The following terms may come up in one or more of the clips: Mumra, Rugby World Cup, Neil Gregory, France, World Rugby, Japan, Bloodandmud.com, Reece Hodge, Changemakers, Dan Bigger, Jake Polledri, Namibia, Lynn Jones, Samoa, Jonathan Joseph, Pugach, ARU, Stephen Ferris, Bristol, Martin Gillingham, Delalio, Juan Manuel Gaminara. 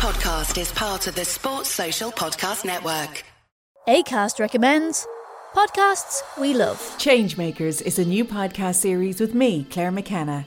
podcast is part of the Sports Social Podcast Network. Acast recommends podcasts we love. Changemakers is a new podcast series with me, Claire McKenna,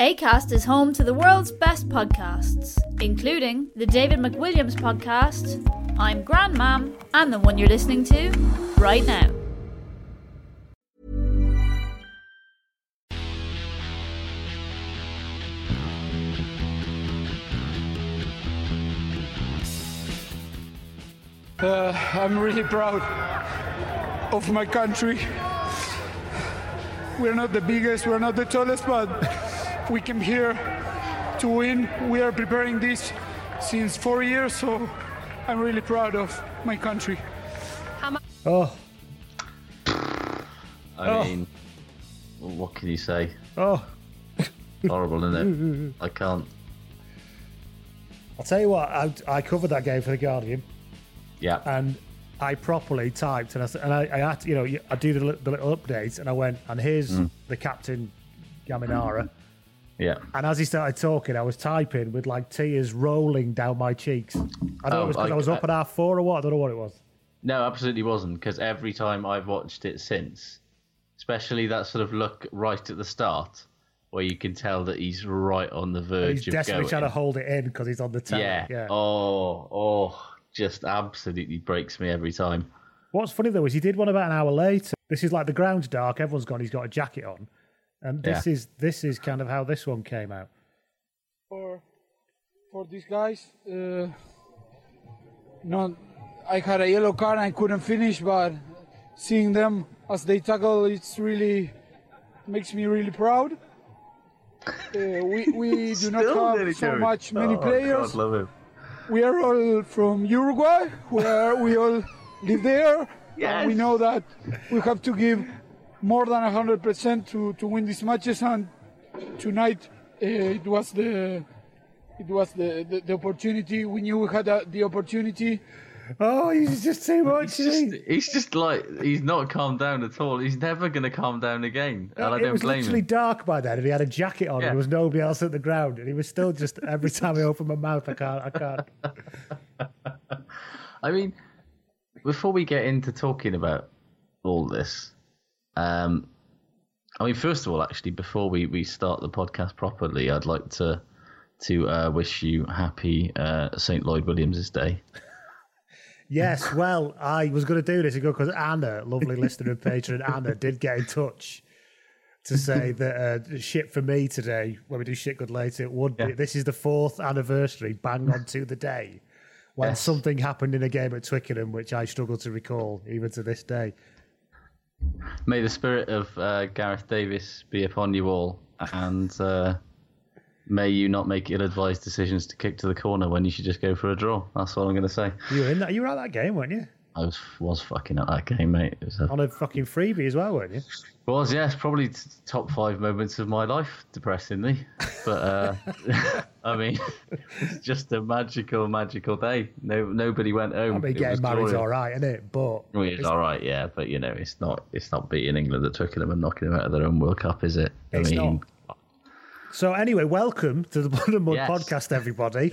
Acast is home to the world's best podcasts, including the David McWilliams podcast, I'm Grandmam, and the one you're listening to right now. I'm really proud of my country. We're not the biggest, we're not the tallest, but we came here to win. We are preparing this since 4 years, so I'm really proud of my country. I mean, what can you say? Oh, horrible, isn't it? I can't. I'll tell you what, I covered that game for the Guardian. Yeah. And I properly typed, and I had to, you know, I do the little updates, and I went, and here's the captain, Gaminara. Yeah. And as he started talking, I was typing with like tears rolling down my cheeks. I don't know if it was because I was up at half four or what. I don't know what it was. No, absolutely wasn't, because every time I've watched it since, especially that sort of look right at the start, where you can tell that he's right on the verge of going. He's desperately trying to hold it in because he's on the telly. Yeah. Just absolutely breaks me every time. What's funny, though, is he did one about an hour later. This is like the ground's dark, everyone's gone, he's got a jacket on. And this is kind of how this one came out. For these guys, I had a yellow card and I couldn't finish, but seeing them as they tackle, it's really makes me really proud. We do not have so much many players. God, love him. We are all from Uruguay, where we all live there. Yes. And we know that we have to give more than 100% to win these matches, and tonight it was the opportunity. We knew we had the opportunity. Oh, he's just too much. He's just like, he's not calmed down at all. He's never going to calm down again. And I don't blame him. It was literally dark by then, and he had a jacket on, and there was nobody else at the ground, and he was still just every time I open my mouth, I can't. I mean, before we get into talking about all this, I mean, first of all, actually, before we start the podcast properly, I'd like to wish you happy St. Lloyd Williams' Day. Yes, well, I was going to do this because Anna, lovely listener and patron, Anna did get in touch to say that shit for me today, when we do shit good later, it would be, this is the fourth anniversary, bang on to the day, when something happened in a game at Twickenham, which I struggle to recall even to this day. May the spirit of Gareth Davis be upon you all, and may you not make ill-advised decisions to kick to the corner when you should just go for a draw. That's all I'm going to say. You were at that game, weren't you? I was fucking at that game, mate. On a fucking freebie as well, weren't you? Was, yes. Probably top 5 moments of my life, depressingly. But, I mean, it's just a magical, magical day. Nobody went home. I mean, getting married's all right, isn't it? But it's all right, yeah. But, you know, it's not beating England at Twickenham and knocking them out of their own World Cup, is it? I mean, not. So anyway, welcome to the Blood and Mud podcast, everybody.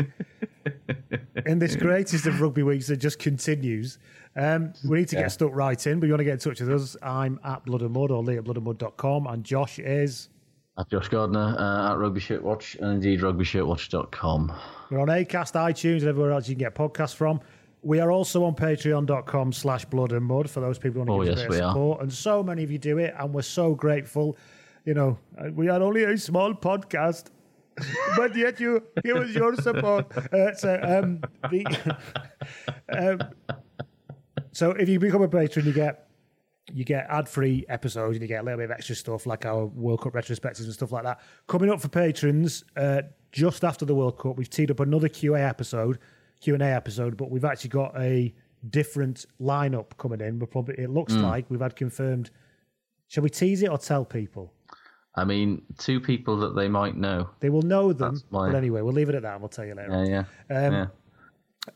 In this greatest of rugby weeks that just continues. We need to get stuck right in, but you want to get in touch with us, I'm at Blood and Mud or Lee at bloodandmud.com, and Josh is... at Josh Gardner, at Rugby Shirt Watch, and indeed rugbyshirtwatch.com. We're on Acast, iTunes, and everywhere else you can get podcasts from. We are also on patreon.com/bloodandmud for those people who want to give us a bit of support. And so many of you do it, and we're so grateful. You know, we are only a small podcast, but yet you give us your support. So if you become a patron, you get ad-free episodes and you get a little bit of extra stuff like our World Cup retrospectives and stuff like that. Coming up for patrons, just after the World Cup, we've teed up another QA episode Q&A episode, but we've actually got a different lineup coming in. We're probably, it looks like we've had confirmed. Shall we tease it or tell people? I mean, two people that they might know. They will know them. But anyway, we'll leave it at that and we'll tell you later. Yeah.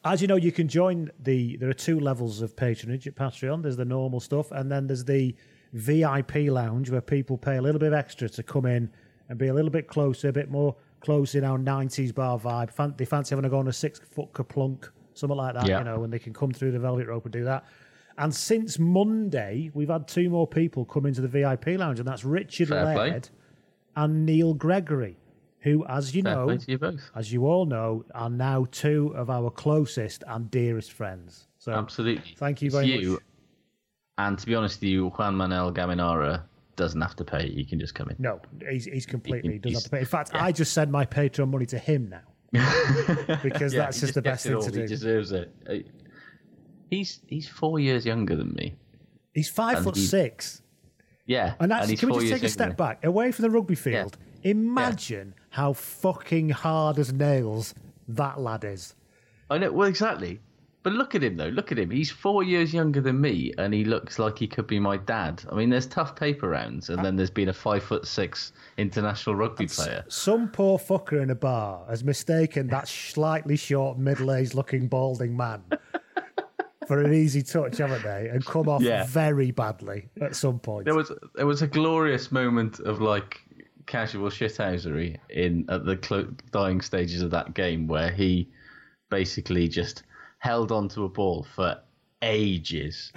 As you know, you can join the... There are two levels of patronage at Patreon. There's the normal stuff, and then there's the VIP lounge where people pay a little bit extra to come in and be a little bit closer, a bit more close in our 90s bar vibe. They fancy having to go on a 6-foot kaplunk, something like that, you know, and they can come through the velvet rope and do that. And since Monday, we've had two more people come into the VIP lounge, and that's Richard Laird and Neil Gregory, who, as you know, as you all know, are now two of our closest and dearest friends. So, thank you very much. And to be honest with you, Juan Manuel Gaminara doesn't have to pay. He can just come in. No, he's completely doesn't have to pay. In fact, I just send my Patreon money to him now because that's just the best thing to do. He deserves it. He's 4 years younger than me. He's 5'6". Yeah. And actually, can we just take a step back away from the rugby field? Yeah. Imagine how fucking hard as nails that lad is. I know. Well, exactly. But look at him though. Look at him. He's 4 years younger than me, and he looks like he could be my dad. I mean, there's tough paper rounds, and then there's been a 5'6" international rugby player. Some poor fucker in a bar has mistaken that slightly short, middle-aged looking balding man for an easy touch, haven't they? And come off very badly at some point. There was a glorious moment of like casual shithousery at the dying stages of that game where he basically just held onto a ball for ages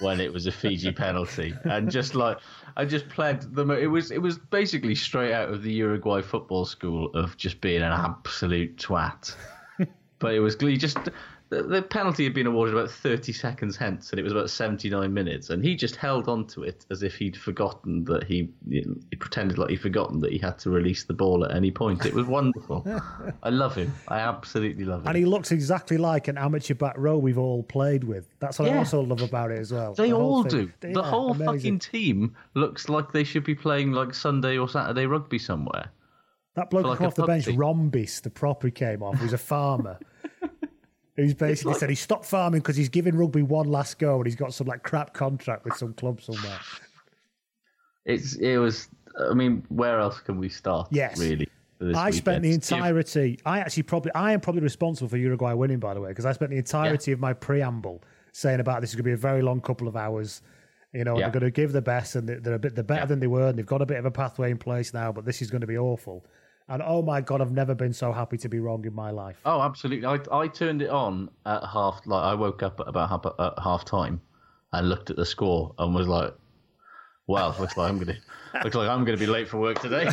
when it was a Fiji penalty, and I just pled them. It was basically straight out of the Uruguay football school of just being an absolute twat. But it was just. The penalty had been awarded about 30 seconds hence, and it was about 79 minutes, and he just held on to it as if he'd forgotten that he pretended like he'd forgotten that he had to release the ball at any point. It was wonderful. I love him. I absolutely love him. And he looks exactly like an amateur back row we've all played with. That's what I also love about it as well. They all do. The whole fucking team looks like they should be playing like Sunday or Saturday rugby somewhere. That bloke who came off the bench, Rhombis, the prop he came off, who's a farmer. Who's basically said he stopped farming because he's giving rugby one last go and he's got some like crap contract with some club somewhere. It was. I mean, where else can we start? Yes, really. Spent the entirety. I am probably responsible for Uruguay winning, by the way, because I spent the entirety of my preamble saying about this is going to be a very long couple of hours. You know, they're going to give the best, and they're better than they were, and they've got a bit of a pathway in place now. But this is going to be awful. And oh my God, I've never been so happy to be wrong in my life. Oh, absolutely! I turned it on at half. Like I woke up at half time and looked at the score and was like, "Well, looks like I'm gonna be late for work today."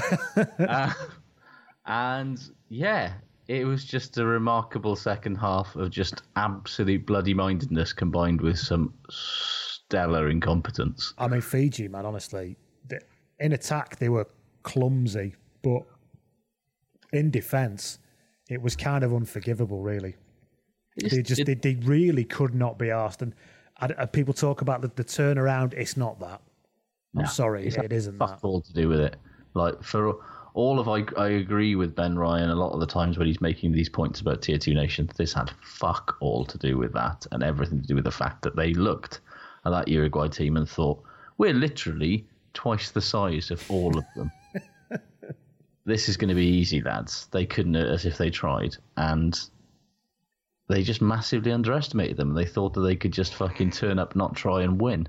It was just a remarkable second half of just absolute bloody mindedness combined with some stellar incompetence. I mean, Fiji, man, honestly, in attack they were clumsy, but in defence, it was kind of unforgivable, really. They really could not be arsed. And people talk about the turnaround. It's not that. I'm sorry, it isn't that. It's all to do with it. Like for all of, I agree with Ben Ryan a lot of the times when he's making these points about Tier 2 nations. This had fuck all to do with that, and everything to do with the fact that they looked at that Uruguay team and thought, we're literally twice the size of all of them. This is going to be easy, lads. They couldn't as if they tried. And they just massively underestimated them. They thought that they could just fucking turn up, not try and win.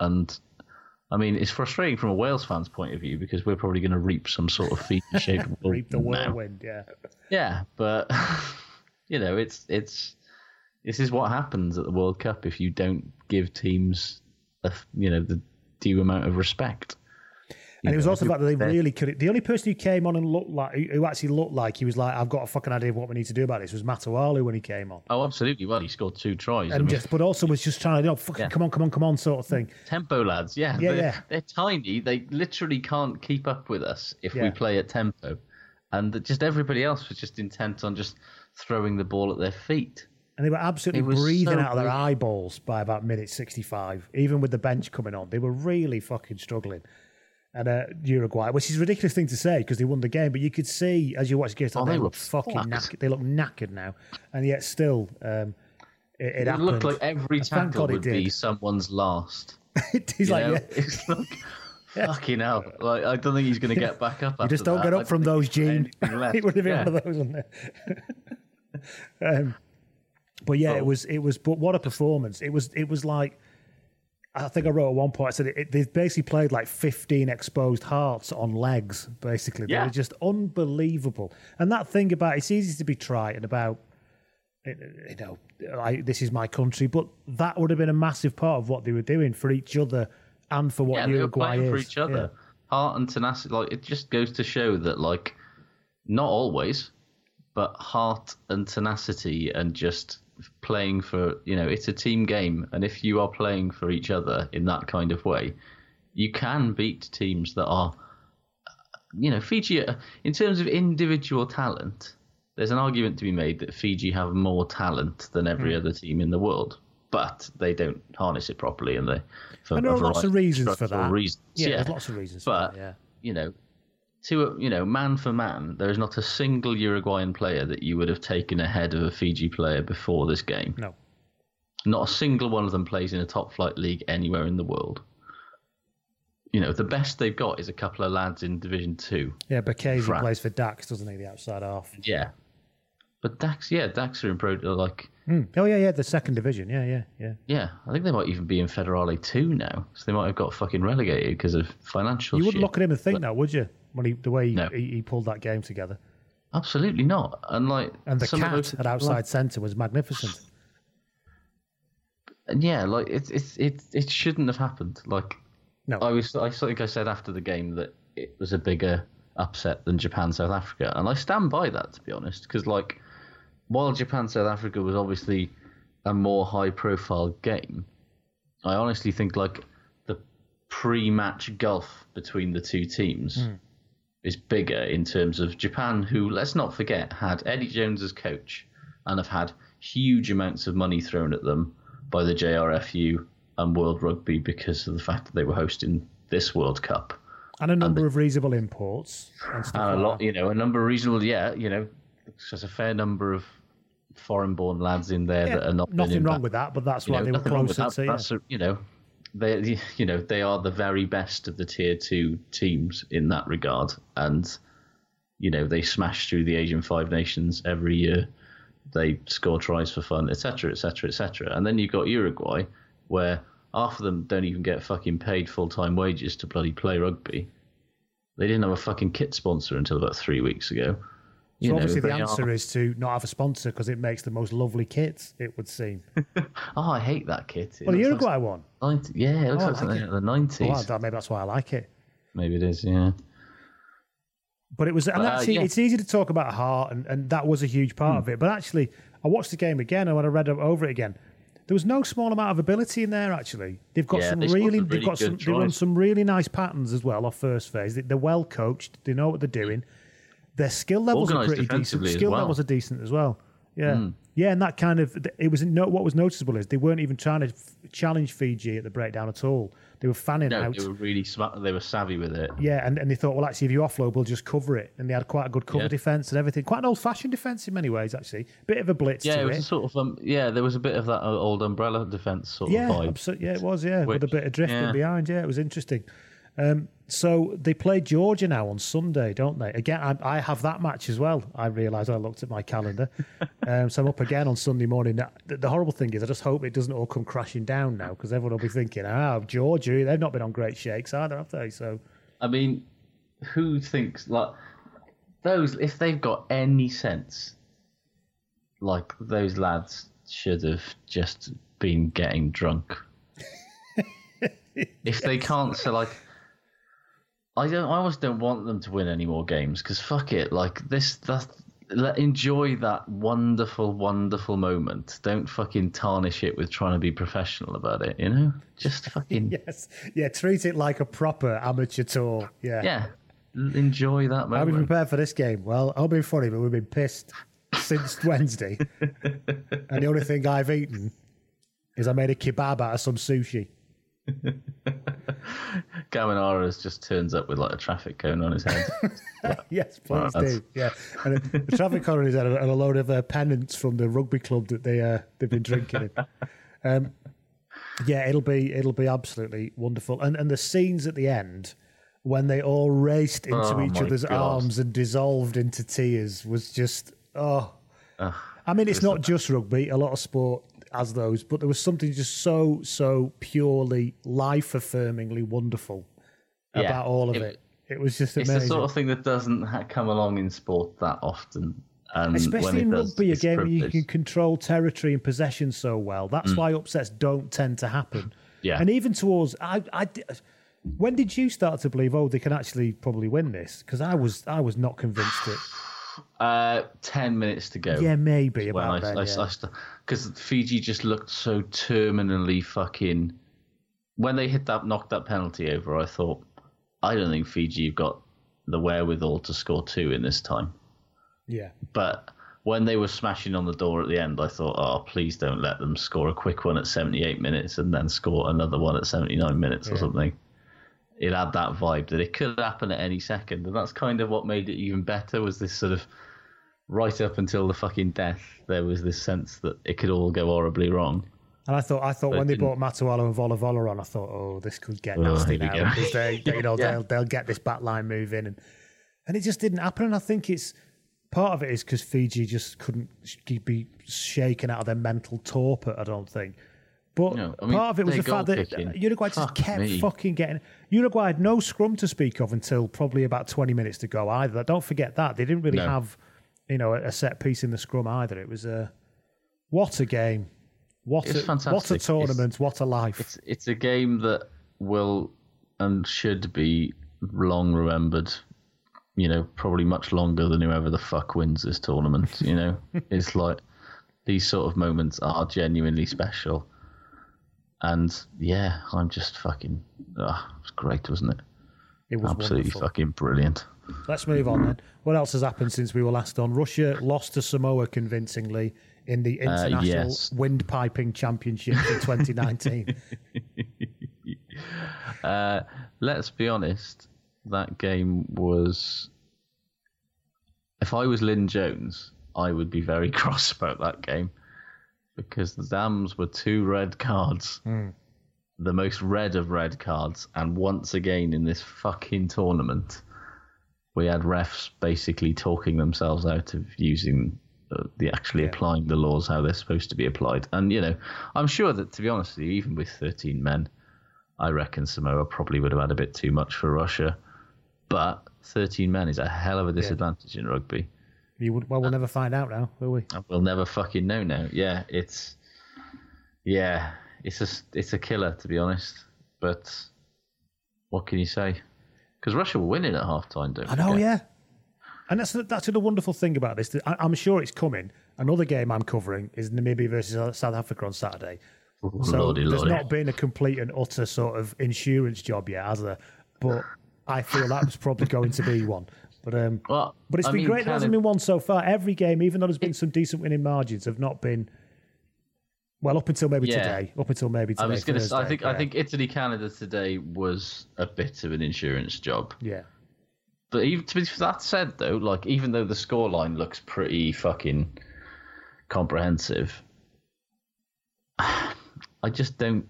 And, I mean, it's frustrating from a Wales fan's point of view because we're probably going to reap some sort of Fiji-shaped whirlwind. Reap the whirlwind, Yeah, but, you know, this is what happens at the World Cup if you don't give teams, the due amount of respect. And it was also the fact that they really couldn't. The only person who came on and looked like, who actually looked like he was like, I've got a fucking idea of what we need to do about this, was Matawalu when he came on. Oh, absolutely. Well, he scored two tries. But also was just trying to, come on, sort of thing. Tempo, lads. They're tiny. They literally can't keep up with us if we play at tempo. And just everybody else was just intent on just throwing the ball at their feet. And they were absolutely breathing out of their eyeballs by about minute 65, even with the bench coming on. They were really fucking struggling. and Uruguay, which is a ridiculous thing to say because they won the game, but you could see as you watch the game, they look fucking knackered. They look knackered now, and yet still it looked like every tackle would be someone's last. He's like, yeah. It's like, fucking hell. Like, I don't think he's going to get back up. You just don't get up from those, Gene. It would have been one of those, wouldn't it? But yeah, it was. But what a performance! It was like, I think I wrote at one point, I said they basically played like 15 exposed hearts on legs. Basically, they were just unbelievable. And that thing about it's easy to be trite and about, you know, this is my country, but that would have been a massive part of what they were doing for each other and for what Uruguay is. Yeah, they were playing for each other. Yeah. Heart and tenacity, like, it just goes to show that, like, not always, but heart and tenacity and just playing for, you know, it's a team game, and if you are playing for each other in that kind of way, you can beat teams that are, you know, Fiji, in terms of individual talent, there's an argument to be made that Fiji have more talent than every other team in the world, but they don't harness it properly, and they there are lots of reasons for that. There's lots of reasons for that. Yeah, you know, man for man, there is not a single Uruguayan player that you would have taken ahead of a Fiji player before this game. No, not a single one of them plays in a top flight league anywhere in the world. You know, the best they've got is a couple of lads in Division 2. Yeah, Bakaysi plays for Dax, doesn't he? The outside half. Yeah. But Dax are in pro, like... Oh, yeah, the second division, yeah. Yeah, I think they might even be in Federale 2 now, so they might have got fucking relegated because of financial shit. You wouldn't look at him and think that, would you? When he pulled that game together. Absolutely not. And, like... And the cat at outside centre was magnificent. And yeah, like, it shouldn't have happened. Like, no. I think I said after the game that it was a bigger upset than Japan-South Africa, and I stand by that, to be honest, because, like... While Japan-South Africa was obviously a more high-profile game, I honestly think, like, the pre-match gulf between the two teams is bigger in terms of Japan, who, let's not forget, had Eddie Jones as coach and have had huge amounts of money thrown at them by the JRFU and World Rugby because of the fact that they were hosting this World Cup. And a number of reasonable imports. And a lot, you know, a number of reasonable, there's a fair number of foreign-born lads in there that are not. Nothing wrong with that, but that's why they were closer to. They are the very best of the tier 2 teams in that regard, and you know they smash through the Asian Five Nations every year. They score tries for fun, etc., etc., etc. And then you've got Uruguay, where half of them don't even get fucking paid full-time wages to bloody play rugby. They didn't have a fucking kit sponsor until about 3 weeks ago. So obviously the answer is to not have a sponsor because it makes the most lovely kits, it would seem. I hate that kit. Well, the Uruguay one. It looks like something out of the 90s. Well, maybe that's why I like it. Maybe it is, yeah. But it was, it's easy to talk about heart, and that was a huge part of it. But actually, I watched the game again, and when I read over it again, there was no small amount of ability in there. Actually, they run some really nice patterns as well off first phase. They're well coached. They know what they're doing. Their skill levels are pretty decent. Levels are decent as well. Yeah. Yeah, and that kind of... what was noticeable is they weren't even trying to challenge Fiji at the breakdown at all. They were fanning out. They were really smart. They were savvy with it. Yeah, and they thought, well, actually, if you offload, we'll just cover it. And they had quite a good cover defence and everything. Quite an old-fashioned defence in many ways, actually. Bit of a blitz to it. There was a bit of that old umbrella defence sort of vibe. Yeah, absolutely. Yeah, it was, yeah. With a bit of drifting behind. Yeah, it was interesting. So they play Georgia now on Sunday, don't they? Again, I have that match as well. I realised I looked at my calendar. So I'm up again on Sunday morning. The horrible thing is I just hope it doesn't all come crashing down now because everyone will be thinking, Georgia, they've not been on great shakes either, have they? So, I mean, who thinks... like those? If they've got any sense, like those lads should have just been getting drunk. If they can't... So, like... I almost don't want them to win any more games because fuck it, like enjoy that wonderful, wonderful moment. Don't fucking tarnish it with trying to be professional about it, you know? Just fucking... yes. Yeah, treat it like a proper amateur tour. Yeah. Yeah. Enjoy that moment. I've been prepared for this game. Well, I'll be funny, but we've been pissed since Wednesday. And the only thing I've eaten is I made a kebab out of some sushi. Gaminara just turns up with like a traffic cone on his head. Yes, please do. Yeah, and a traffic cone on his head and a load of pennants from the rugby club that they've been drinking in. Yeah, it'll be absolutely wonderful. And the scenes at the end when they all raced into each other's arms and dissolved into tears was just I mean, it's not just rugby. A lot of sport has those, but there was something just so purely life-affirmingly wonderful about all of it. It was just amazing. It's the sort of thing that doesn't come along in sport that often. And especially in rugby, a game where you can control territory and possession so well. That's why upsets don't tend to happen. Yeah. And even towards... when did you start to believe, they can actually probably win this? Because I was not convinced it. 10 minutes to go. Yeah, maybe about then. Because Fiji just looked so terminally fucking... When they knocked that penalty over, I thought, I don't think Fiji have got the wherewithal to score two in this time. Yeah. But when they were smashing on the door at the end, I thought, please don't let them score a quick one at 78 minutes and then score another one at 79 minutes or something. It had that vibe that it could happen at any second. And that's kind of what made it even better, was this sort of right up until the fucking death, there was this sense that it could all go horribly wrong. And I thought when they brought Matawalu and Vola Vola on, I thought, this could get nasty now. Because they'll get this backline moving. And it just didn't happen. And I think it's... Part of it is because Fiji just couldn't be shaken out of their mental torpor, I don't think. But part of it was the fact that Uruguay just kept fucking getting... Uruguay had no scrum to speak of until probably about 20 minutes to go either. Don't forget that. They didn't really have a set piece in the scrum either. It was what a game. What a tournament. What a life. It's a game that will and should be long remembered, probably much longer than whoever the fuck wins this tournament, It's like these sort of moments are genuinely special. And, I'm just fucking... it was great, wasn't it? It was absolutely wonderful. Fucking brilliant. Let's move on, then. What else has happened since we were last on? Russia lost to Samoa convincingly in the International Windpiping Championship in 2019. Let's be honest... That game was... If I was Lynn Jones, I would be very cross about that game because the Dams were two red cards, the most red of red cards, and once again in this fucking tournament, we had refs basically talking themselves out of using applying the laws how they're supposed to be applied. And, I'm sure that, to be honest with you, even with 13 men, I reckon Samoa probably would have had a bit too much for Russia. But 13 men is a hell of a disadvantage in rugby. We'll never find out now, will we? We'll never fucking know now. Yeah, it's a killer, to be honest. But what can you say? Because Russia were winning at halftime, don't forget. I know, yeah. And that's the wonderful thing about this. I'm sure it's coming. Another game I'm covering is Namibia versus South Africa on Saturday. So Lordy. Not been a complete and utter sort of insurance job yet, has there? But I feel that was probably going to be one. But but it's been great. There hasn't been one so far. Every game, even though there's been some decent winning margins, have not been up until maybe today. Up until maybe today. I was going to say, I think Italy Canada today was a bit of an insurance job. Yeah. But even that said, though, even though the scoreline looks pretty fucking comprehensive. I just don't...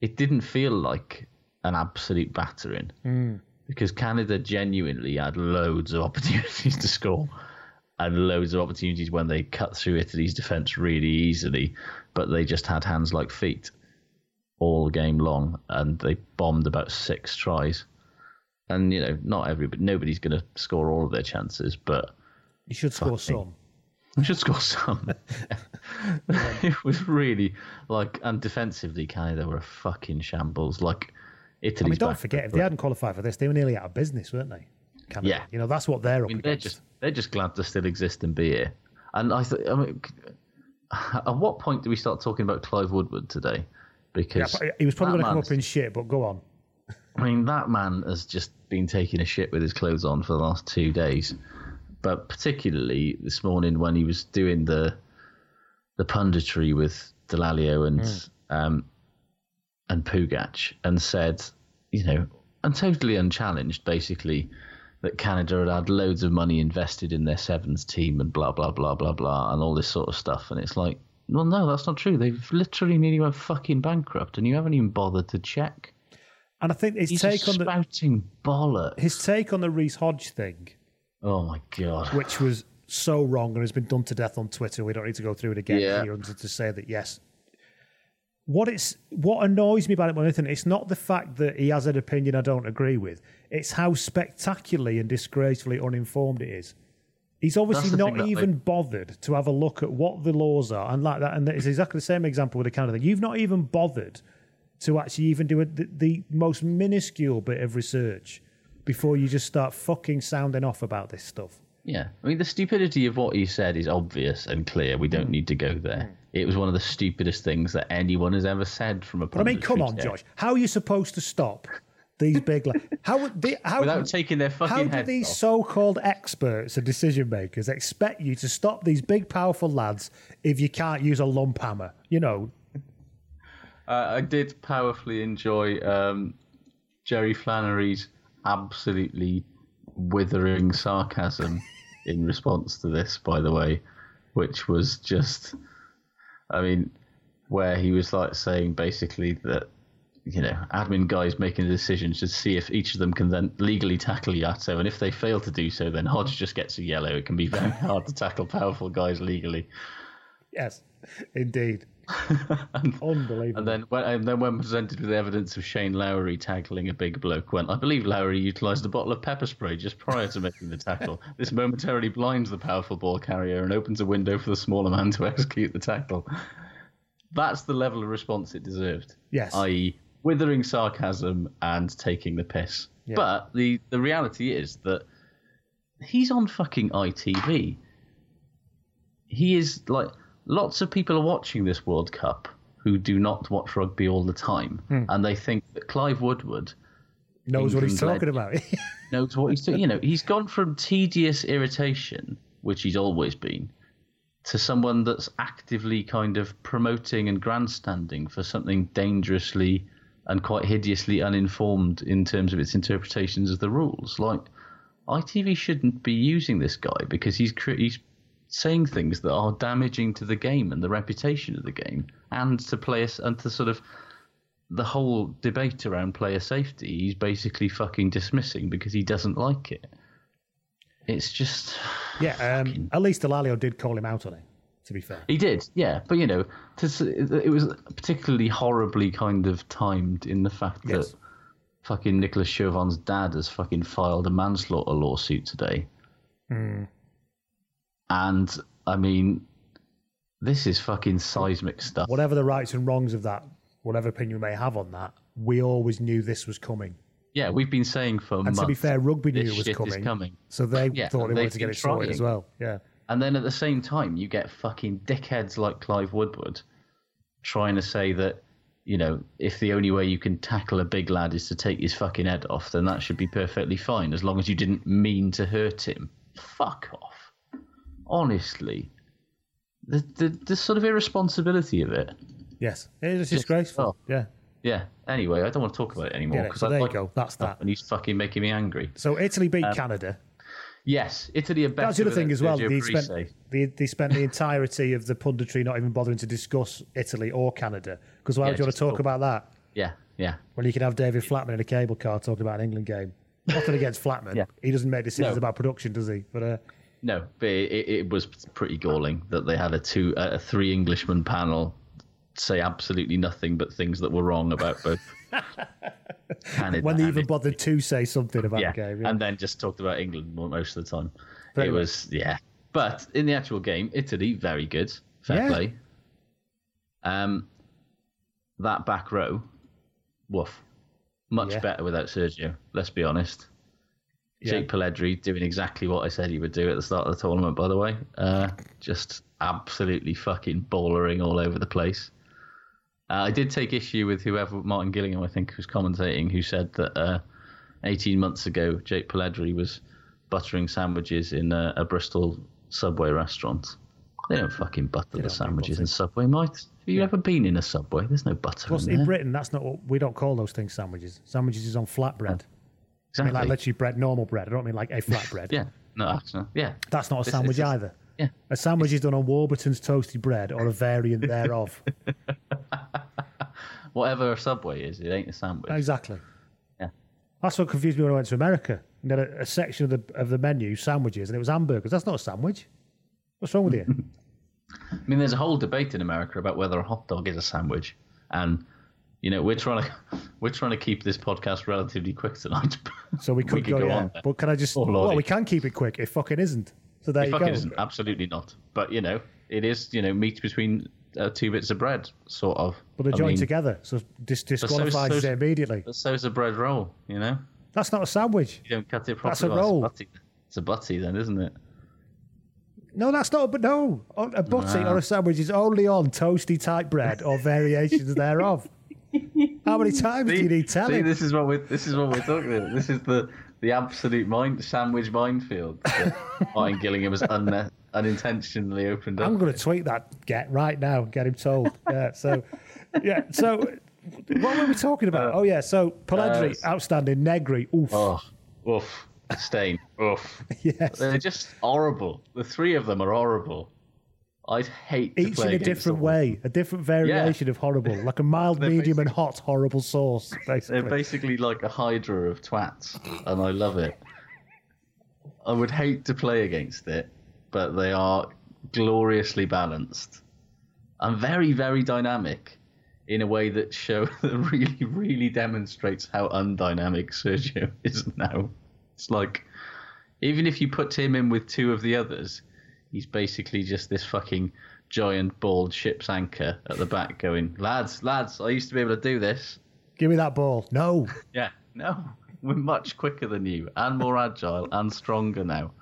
It didn't feel like an absolute battering because Canada genuinely had loads of opportunities to score and loads of opportunities when they cut through Italy's defence really easily, but they just had hands like feet all game long and they bombed about six tries. And, nobody's going to score all of their chances, but... You should score some. I should score some. It was really and defensively, Canada were a fucking shambles. Italy. I mean, don't forget, if they hadn't qualified for this, they were nearly out of business, weren't they? Canada. Yeah. That's what they're up against. They're just glad to still exist and be here. And at what point do we start talking about Clive Woodward today? Because he was probably going to come up in shit, but go on. I mean, that man has just been taking a shit with his clothes on for the last 2 days. But particularly this morning when he was doing the punditry with Delalio and Pugach and said, and totally unchallenged, basically, that Canada had had loads of money invested in their sevens team and blah, blah, blah, blah, blah, and all this sort of stuff. And it's like, well, no, that's not true. They've literally nearly went fucking bankrupt, and you haven't even bothered to check. And I think his take on the Reece Hodge thing. Oh my God. Which was so wrong and has been done to death on Twitter. We don't need to go through it again here to say that, yes. What annoys me about it more than anything, it's not the fact that he has an opinion I don't agree with. It's how spectacularly and disgracefully uninformed it is. He's obviously not even bothered to have a look at what the laws are and like that. And it's exactly the same example with the Canada thing. You've not even bothered to actually even do the most minuscule bit of research before you just start fucking sounding off about this stuff. Yeah. I mean, the stupidity of what he said is obvious and clear. We don't need to go there. It was one of the stupidest things that anyone has ever said from a punditry. I mean, come on, Josh. How are you supposed to stop these big... without taking their fucking heads off? How do these so-called experts and decision-makers expect you to stop these big, powerful lads if you can't use a lump hammer? You know... I did powerfully enjoy Jerry Flannery's absolutely withering sarcasm in response to this, by the way, which was just, I mean, where he was like saying basically that, you know, admin guys making a decision should see if each of them can then legally tackle Yato, and if they fail to do so, then Hodge just gets a yellow. It can be very hard to tackle powerful guys legally. Yes, indeed. Unbelievable. And then when presented with evidence of Shane Lowry tackling a big bloke, I believe Lowry utilised a bottle of pepper spray just prior to making the tackle. This momentarily blinds the powerful ball carrier and opens a window for the smaller man to execute the tackle. That's the level of response it deserved. Yes. I.e. withering sarcasm and taking the piss. Yeah. But the reality is that he's on fucking ITV. He is like... Lots of people are watching this World Cup who do not watch rugby all the time, and they think that Clive Woodward knows what he's talking about. Knows what he's doing. You know, he's gone from tedious irritation, which he's always been, to someone that's actively kind of promoting and grandstanding for something dangerously and quite hideously uninformed in terms of its interpretations of the rules. Like, ITV shouldn't be using this guy because he's saying things that are damaging to the game and the reputation of the game, and to players and to sort of the whole debate around player safety, he's basically fucking dismissing because he doesn't like it. It's just at least Delalio did call him out on it, to be fair. He did, yeah. But you know, it was particularly horribly kind of timed in the fact that fucking Nicolas Chauvin's dad has fucking filed a manslaughter lawsuit today. Mm. And, I mean, this is fucking seismic stuff. Whatever the rights and wrongs of that, whatever opinion we may have on that, we always knew this was coming. Yeah, we've been saying for months. And to be fair, rugby knew it was coming. So they thought they wanted to get it sorted as well. Yeah. And then at the same time, you get fucking dickheads like Clive Woodward trying to say that, you know, if the only way you can tackle a big lad is to take his fucking head off, then that should be perfectly fine, as long as you didn't mean to hurt him. Fuck off. Honestly, the sort of irresponsibility of it. Yes, it is disgraceful. Yeah. Anyway, I don't want to talk about it anymore because That's that, and he's fucking making me angry. So Italy beat Canada. Yes, Italy are better. That's the other thing as well. They spent the entirety of the punditry not even bothering to discuss Italy or Canada because why would you want to talk about that? Yeah. Well, you can have David Flatman in a cable car talking about an England game. Nothing against Flatman. Yeah. He doesn't make decisions about production, does he? But. No, but it was pretty galling that they had a three Englishman panel say absolutely nothing but things that were wrong about both. Canada when they even bothered to say something about the game. Yeah. And then just talked about England most of the time. It was. But in the actual game, Italy, very good. Fair play. That back row, woof. Much better without Sergio, let's be honest. Jake Polledri doing exactly what I said he would do at the start of the tournament, by the way. Just absolutely fucking ballering all over the place. I did take issue with whoever, Martin Gillingham, I think, was commentating, who said that 18 months ago, Jake Polledri was buttering sandwiches in a Bristol Subway restaurant. They don't fucking butter the sandwiches in Subway, mate. Have you ever been in a Subway? There's no butter Plus, in there. Britain, that's not what we don't call those things sandwiges. Sandwiches is on flatbread. Exactly. I mean, like literally bread, normal bread. I don't mean like a flatbread. That's not a sandwich either. Yeah. A sandwich is done on Warburton's toasted bread or a variant thereof. Whatever a Subway is, it ain't a sandwich. Exactly. Yeah. That's what confused me when I went to America. And they had a section of the menu, sandwiches, and it was hamburgers. That's not a sandwich. What's wrong with you? I mean, there's a whole debate in America about whether a hot dog is a sandwich, and you know we're trying to keep this podcast relatively quick tonight. So we could go on. There. But can I just? Well, we can keep it quick. It fucking isn't. So there it you go. It fucking isn't. Absolutely not. But you know, it is. You know, meat between two bits of bread, sort of. But they're joined together, so disqualifies it immediately. But so is a bread roll. You know, that's not a sandwich. You don't cut it properly. That's a roll. It's a butty, then, isn't it? No, that's not. But no, a butty or a sandwich is only on toasty type bread or variations thereof. How many times do you need telling? See, this is what we're talking about. This is the absolute sandwich minefield that Martin Gillingham has unintentionally opened up. I'm going to tweet that right now. Get him told. So what were we talking about? So Polledri, outstanding. Negri, oof. Oh, oof. Stain. Oof. Yes. They're just horrible. The three of them are horrible. I'd hate to play against way, a different variation of horrible, like a mild, medium, and hot horrible sauce. Basically. They're basically like a hydra of twats, and I love it. I would hate to play against it, but they are gloriously balanced and very, very dynamic in a way that really, really demonstrates how undynamic Sergio is now. It's like, even if you put him in with two of the others, he's basically just this fucking giant bald ship's anchor at the back going, lads, I used to be able to do this. Give me that ball. No. Yeah, no. We're much quicker than you and more agile and stronger now.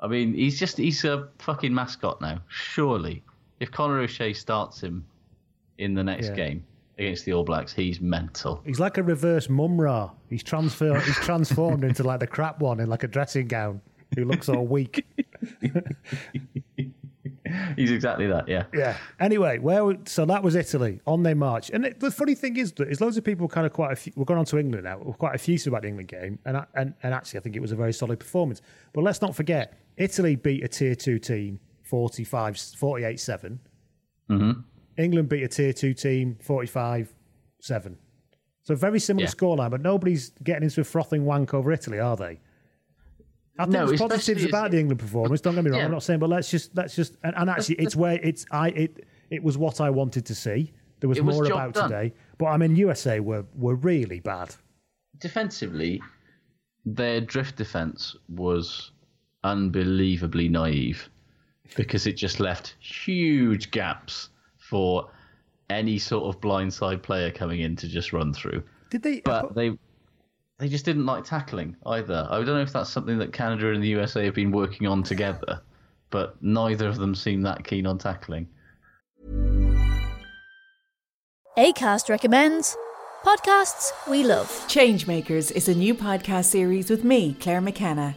I mean, he's a fucking mascot now, surely. If Conor O'Shea starts him in the next game against the All Blacks, he's mental. He's like a reverse Mumra. He's transformed into like the crap one in like a dressing gown who looks all weak. He's exactly that, yeah. Yeah. Anyway, so that was Italy on their march. And the funny thing is that there's loads of people kind of we're going on to England now. We're quite effusive about the England game, and actually I think it was a very solid performance. But let's not forget, Italy beat a Tier 2 team 48-7. Mm-hmm. England beat a Tier 2 team 45-7. So very similar scoreline, but nobody's getting into a frothing wank over Italy, are they? I think there's positives about the England performance. Don't get me wrong, I'm not saying, but let's just and actually it was what I wanted to see. There was more about today, but I mean USA were really bad. Defensively, their drift defence was unbelievably naive because it just left huge gaps for any sort of blindside player coming in to just run through. Did they? But they just didn't like tackling either. I don't know if that's something that Canada and the USA have been working on together, but neither of them seem that keen on tackling. Acast recommends podcasts we love. Changemakers is a new podcast series with me, Claire McKenna,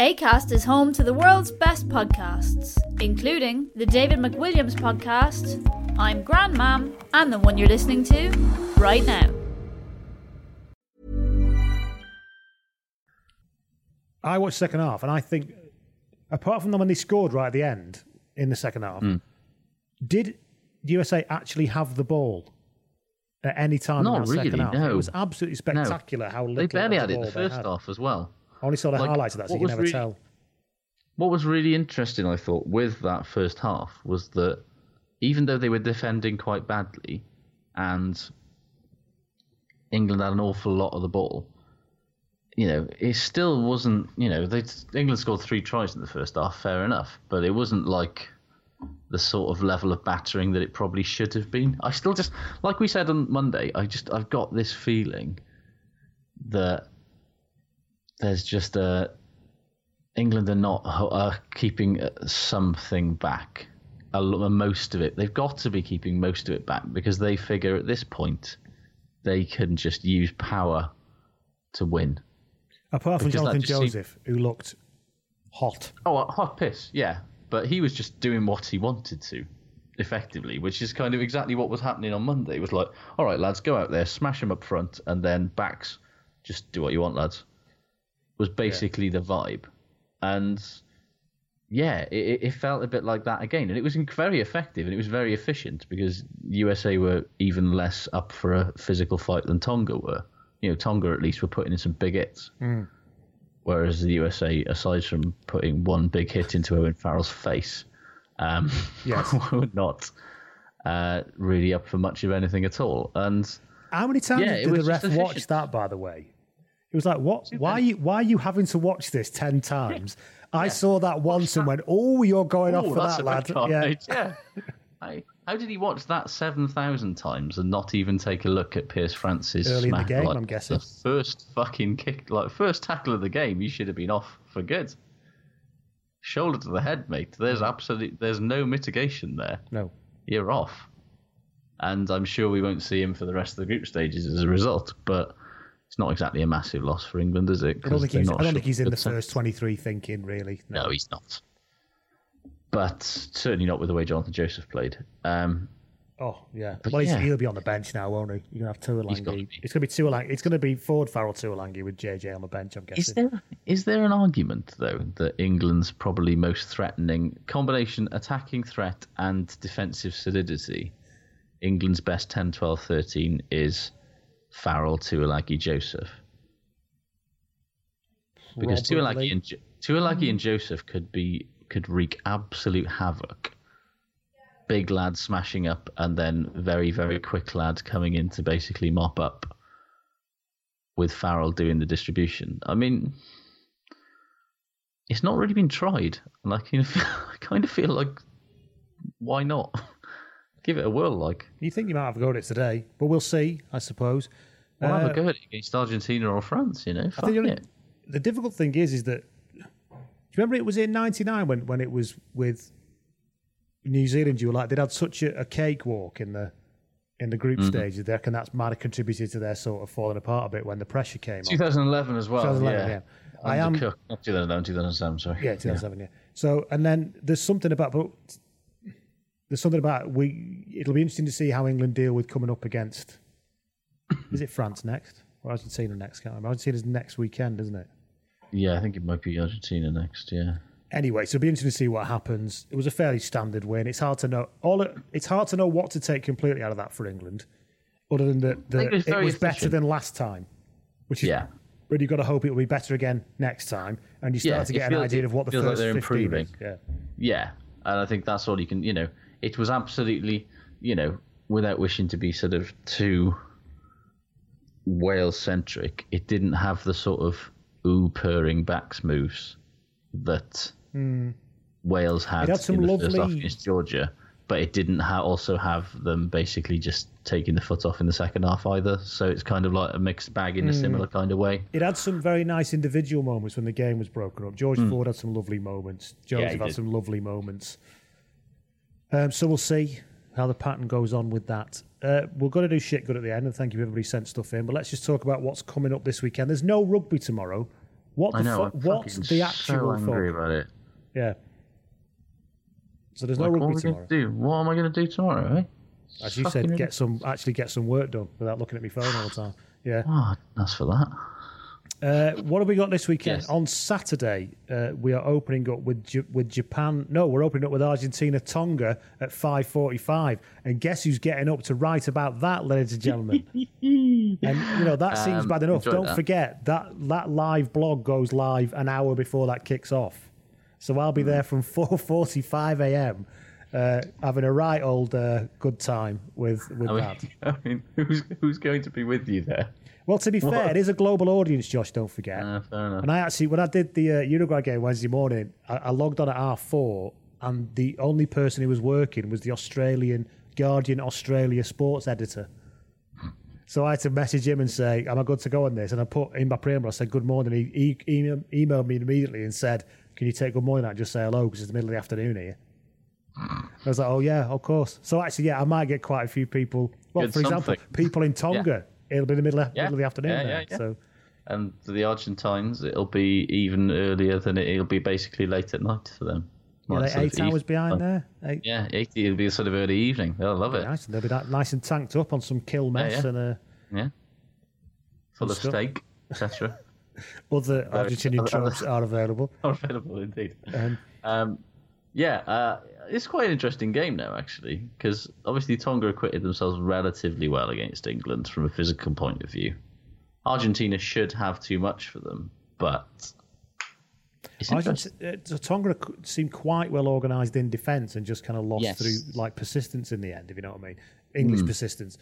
Acast is home to the world's best podcasts, including the David McWilliams podcast, I'm Grandmam, and the one you're listening to right now. I watched the second half, and I think, apart from them when they scored right at the end in the second half, did USA actually have the ball at any time in that second half? No. It was absolutely spectacular how little they barely had it in the first half as well. I only saw the highlights of that, so you can never tell. What was really interesting, I thought, with that first half was that even though they were defending quite badly and England had an awful lot of the ball, you know, it still wasn't, you know, England scored 3 tries in the first half, fair enough, but it wasn't like the sort of level of battering that it probably should have been. I still just, like we said on Monday, I've got this feeling that there's just a England are not keeping something back. Most of it, they've got to be keeping most of it back because they figure at this point they can just use power to win. Apart from Jonathan Joseph, who looked hot. Oh, hot piss, yeah. But he was just doing what he wanted to, effectively, which is kind of exactly what was happening on Monday. It was like, all right, lads, go out there, smash him up front, and then backs, just do what you want, lads. Was basically the vibe. And yeah, it felt a bit like that again. And it was very effective and it was very efficient because USA were even less up for a physical fight than Tonga were. You know, Tonga at least were putting in some big hits. Mm. Whereas the USA, aside from putting one big hit into Owen Farrell's face, were not really up for much of anything at all. And how many times did the ref watch that, by the way? It was like, what? Why are you having to watch this 10 times? Yeah. I saw that once and went, oh, you're going off for that, lad. Yeah. How did he watch that 7,000 times and not even take a look at Pierce Francis' early smack, in the game, I'm guessing. The first fucking kick, first tackle of the game, you should have been off for good. Shoulder to the head, mate. There's no mitigation there. No. You're off. And I'm sure we won't see him for the rest of the group stages as a result, but it's not exactly a massive loss for England, is it? I don't think he's in the first 23 thinking, really. No, he's not. But certainly not with the way Jonathan Joseph played. He'll be on the bench now, won't he? You're going to have Tuolangi. It's going to be Tuolangi. It's going to be Ford, Farrell, Tuolangi with JJ on the bench, I'm guessing. Is there an argument, though, that England's probably most threatening combination, attacking threat and defensive solidity, England's best 10, 12, 13 is Farrell, Tuolangi, Joseph? Because Tuolangi and Joseph could wreak absolute havoc. Big lad smashing up and then very, very quick lad coming in to basically mop up with Farrell doing the distribution. I mean, it's not really been tried. And I kind of feel like, why not? Give it a whirl, like. You think you might have a go at it today, but we'll see, I suppose. We'll have a go at it against Argentina or France, you know. The difficult thing is that, remember, it was in '99 when it was with New Zealand. You were like, they'd had such a cakewalk in the group stages. They reckon that might have contributed to their sort of falling apart a bit when the pressure came on. 2011 as well. 2011, yeah. I am. Not 2011, 2007. Sorry. Yeah, 2007. Yeah. So, and then it'll be interesting to see how England deal with coming up against. Is it France next or Argentina next? Can't remember. Argentina's next weekend, isn't it? Yeah, I think it might be Argentina next, yeah. Anyway, so it'll be interesting to see what happens. It was a fairly standard win. It's hard to know what to take completely out of that for England, other than that it was better than last time, which is really, you've got to hope it will be better again next time, and you start to get an idea of what the first 15 improving. Is. Yeah, and I think that's all you can, you know, it was absolutely, you know, without wishing to be sort of too Wales-centric, it didn't have the sort of purring backs moves that Wales had in the first half against Georgia, but it didn't also have them basically just taking the foot off in the second half either. So it's kind of like a mixed bag in a similar kind of way. It had some very nice individual moments when the game was broken up. George Ford had some lovely moments. Joseph had some lovely moments. So we'll see how the pattern goes on with that. We're going to do shit good at the end, and thank you everybody sent stuff in, but let's just talk about what's coming up this weekend. There's no rugby tomorrow. What's the actual fuck? I'm so angry about it. Yeah. So there's no rugby tomorrow. What am I going to do tomorrow, eh? As you said, get some work done without looking at my phone all the time. Yeah. Oh, that's for that. What have we got this weekend? Yes. On Saturday, we are opening up with Japan. No, we're opening up with Argentina, Tonga at 5:45. And guess who's getting up to write about that, ladies and gentlemen? And you know that seems bad enough. Don't forget that live blog goes live an hour before that kicks off. So I'll be there from 4:45 a.m. Having a right old good time with that. I mean, who's going to be with you there? Well, to be fair, it is a global audience, Josh, don't forget. Fair enough. And I actually, when I did the Uruguay game Wednesday morning, I logged on at 4:30 and the only person who was working was the Australian Guardian Australia sports editor. So I had to message him and say, am I good to go on this? And I put in my preamble, I said, good morning. He emailed me immediately and said, can you take good morning out and just say hello because it's the middle of the afternoon here. I was like, oh, yeah, of course. So actually, yeah, I might get quite a few people. Well, for example, people in Tonga, it'll be the middle of the afternoon. Yeah. So, and for the Argentines, it'll be even earlier than it'll be basically late at night for them. Yeah, like 8 hours behind there. Yeah, 80, it'll be a sort of early evening. They'll love it. Nice. And they'll be nice and tanked up on some kill mess and full of steak, etc. Other Argentinian jobs are available. Are available indeed. It's quite an interesting game now, actually, because obviously Tonga acquitted themselves relatively well against England from a physical point of view. Argentina should have too much for them, but. Tonga seemed quite well organised in defence and just kind of lost through like persistence in the end, if you know what I mean. English persistence.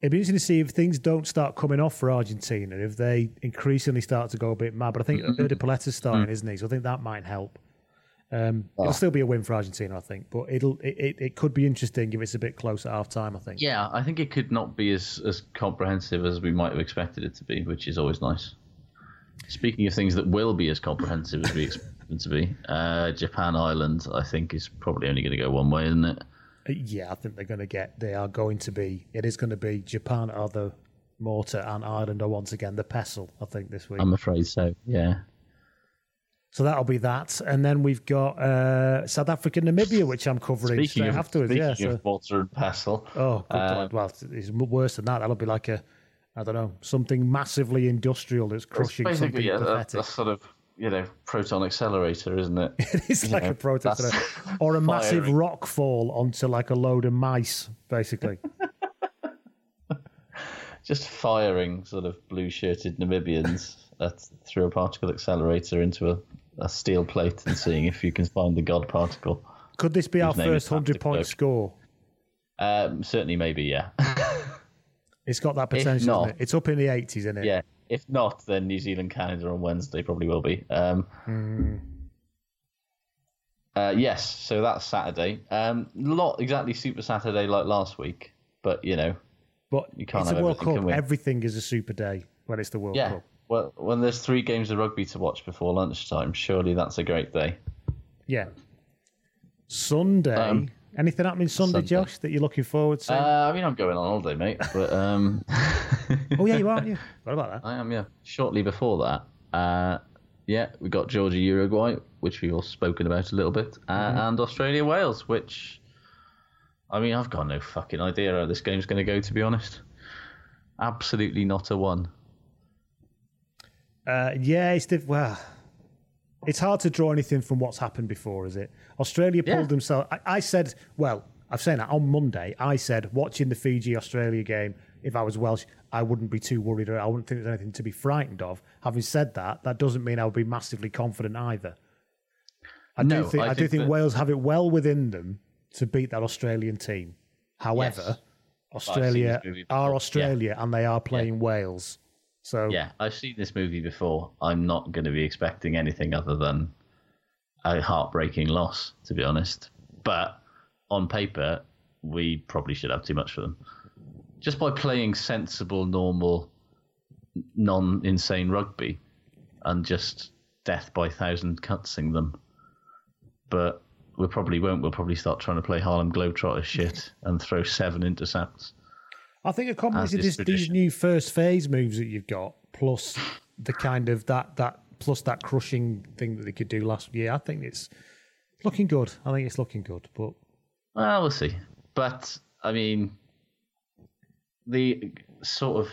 It'd be interesting to see if things don't start coming off for Argentina, if they increasingly start to go a bit mad. But I think Erda Poletta's starting, isn't he? So I think that might help. It'll still be a win for Argentina, I think, but it could be interesting if it's a bit close at half time, I think. Yeah, I think it could not be as comprehensive as we might have expected it to be, which is always nice. Speaking of things that will be as comprehensive as we expect them to be, Japan Island, I think, is probably only going to go one way, isn't it? Yeah, I think it is going to be Japan are the mortar and Ireland are once again the pestle, I think, this week. I'm afraid so, yeah. So that'll be that. And then we've got South Africa and Namibia, which I'm covering straight afterwards. Speaking of mortar and pestle. Oh, good God. Well, it's worse than that. That'll be like something massively industrial that's crushing something pathetic. That's sort of, proton accelerator, isn't it? It is like a proton accelerator. Or a massive rock fall onto like a load of mice, basically. Just firing sort of blue-shirted Namibians through a particle accelerator into a steel plate and seeing if you can find the god particle. Could this be our first 100-point score? Certainly, maybe, yeah. It's got that potential, isn't it? It's up in the 80s, isn't it? Yeah. If not, then New Zealand, Canada on Wednesday probably will be. Yes, so that's Saturday. Not exactly Super Saturday like last week, but, But you can't have everything, can we? Everything is a super day when it's the World Cup. Well, when there's 3 games of rugby to watch before lunchtime, surely that's a great day. Yeah. Sunday. Anything happening Sunday, Josh, that you're looking forward to? I'm going on holiday, mate. But oh, yeah, you are, aren't you? What about that? I am, yeah. Shortly before that, we got Georgia, Uruguay, which we've all spoken about a little bit, and Australia, Wales, which, I've got no fucking idea how this game's going to go, to be honest. Absolutely not a one. It's hard to draw anything from what's happened before, is it? Australia pulled themselves. I said, I've said that on Monday. I said, watching the Fiji-Australia game, if I was Welsh, I wouldn't be too worried or I wouldn't think there's anything to be frightened of. Having said that, that doesn't mean I would be massively confident either. I think Wales have it well within them to beat that Australian team. However, Australia are Australia and they are playing Wales. So, I've seen this movie before. I'm not going to be expecting anything other than a heartbreaking loss, to be honest. But on paper, we probably should have too much for them. Just by playing sensible, normal, non-insane rugby and just death by thousand cutsing them. But we probably won't. We'll probably start trying to play Harlem Globetrotter shit and throw 7 intercepts. I think a combination of these new first phase moves that you've got, plus the kind of that crushing thing that they could do last year, I think it's looking good. But we'll see. But the sort of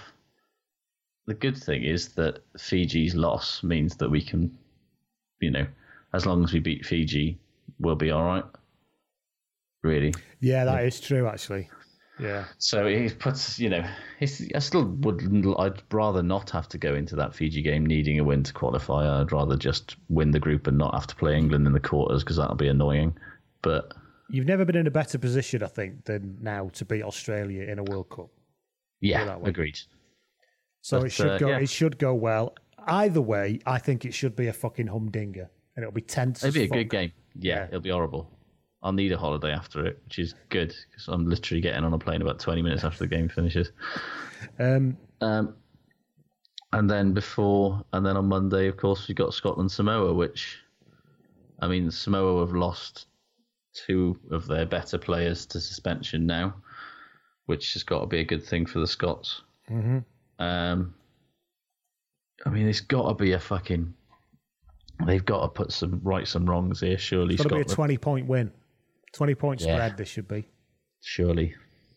the good thing is that Fiji's loss means that we can, as long as we beat Fiji, we'll be all right. Really? Yeah, that is true actually. Yeah. So it puts, I'd rather not have to go into that Fiji game needing a win to qualify. I'd rather just win the group and not have to play England in the quarters because that'll be annoying. But you've never been in a better position, I think, than now to beat Australia in a World Cup. Yeah, agreed. So it should go well. Either way, I think it should be a fucking humdinger. and it'll be tense. It'll be a good game. Yeah, it'll be horrible. I'll need a holiday after it, which is good because I'm literally getting on a plane about 20 minutes after the game finishes. And then on Monday, of course, we got Scotland-Samoa, which, I mean, Samoa have lost two of their better players to suspension now, which has got to be a good thing for the Scots. Mm-hmm. I mean, it's got to be a fucking... They've got to put some right some wrongs here, surely. It's got to be a 20-point win. 20-point spread, this should be. Surely.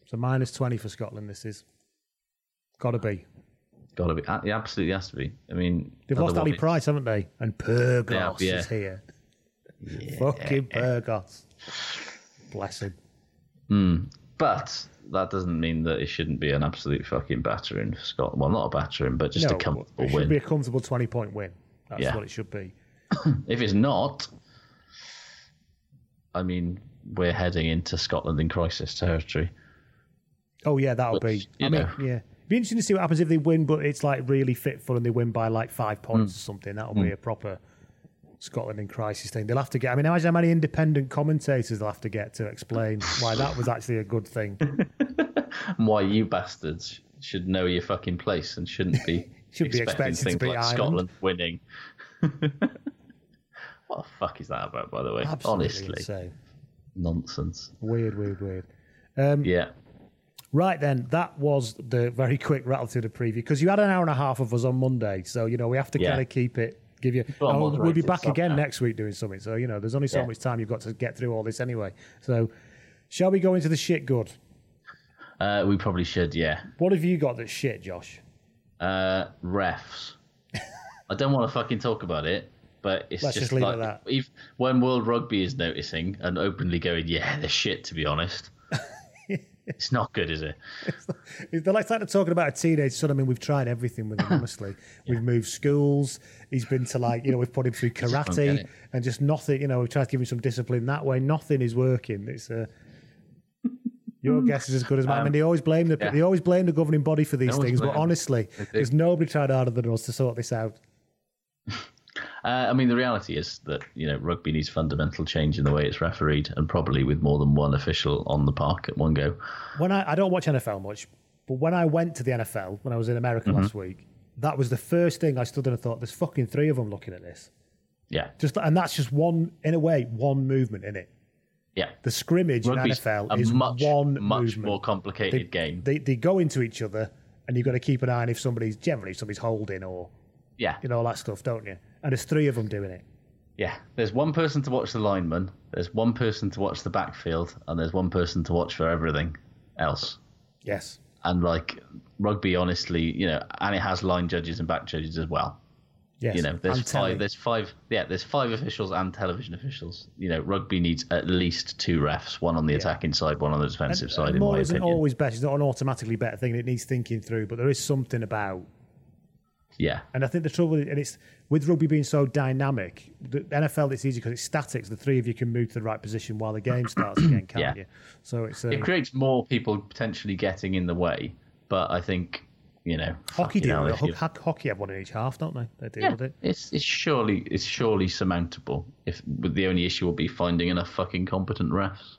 So minus 20 for Scotland, this is. Got to be. It absolutely has to be. I mean... They've lost Ali Price, haven't they? And Purgos is here. Yeah. Fucking Purgos. Bless him. Mm. But that doesn't mean that it shouldn't be an absolute fucking battering for Scotland. Well, not a battering, but just a comfortable win. It should be a comfortable 20-point win. That's what it should be. If it's not, I mean, we're heading into Scotland in crisis territory. Oh, yeah, that'll be... It'd be interesting to see what happens if they win, but it's like really fitful and they win by like 5 points or something. That'll be a proper Scotland in crisis thing. They'll have to get... I mean, imagine how many independent commentators they'll have to get to explain why that was actually a good thing. And why you bastards should know your fucking place and shouldn't be... Should be expected things to be like Ireland. Scotland winning. What the fuck is that about, by the way? Absolutely honestly. Insane. Nonsense. Weird. Yeah. Right then, that was the very quick rattle through the preview, because you had an hour and a half of us on Monday, so, you know, we have to kind of keep it, give you... We'll be back again next week doing something, so, you know, there's only so much time you've got to get through all this anyway. So, shall we go into the shit good? We probably should, yeah. What have you got that's shit, Josh? Refs. I don't want to fucking talk about it, but it's just leave like that. If, when World Rugby is noticing and openly going, yeah, they're shit, to be honest. It's not good, is it? It's like they're talking about a teenage son. I mean, we've tried everything with him, honestly. We've moved schools. He's been to we've put him through karate and just nothing, we've tried to give him some discipline that way. Nothing is working. It's your guess is as good as mine. I mean, they always blame the governing body for these things, but honestly, there's nobody tried harder than us to sort this out. I mean, the reality is that rugby needs fundamental change in the way it's refereed, and probably with more than one official on the park at one go. When I don't watch NFL much, but when I went to the NFL when I was in America last week, that was the first thing I stood and I thought, "There's fucking three of them looking at this." Yeah, and that's just one, in a way, one movement in it. Yeah, the scrimmage Rugby's in NFL is much more complicated game. They go into each other, and you've got to keep an eye on if somebody's holding or all that stuff, don't you? And there's three of them doing it. Yeah, there's one person to watch the lineman, there's one person to watch the backfield, and there's one person to watch for everything else. Yes, and rugby, honestly, and it has line judges and back judges as well. Yes, there's five officials and television officials. Rugby needs at least two refs, one on the attacking side, one on the defensive side. And more isn't always better. It's not an automatically better thing. It needs thinking through, but there is something about. Yeah, and I think the trouble, and it's with rugby being so dynamic, the NFL it's easy because it's static. So the three of you can move to the right position while the game starts again, can't you? So it creates more people potentially getting in the way, but I think. Hockey deal. Hockey have one in each half, don't they? They deal with it. It's surely surmountable. If the only issue will be finding enough fucking competent refs,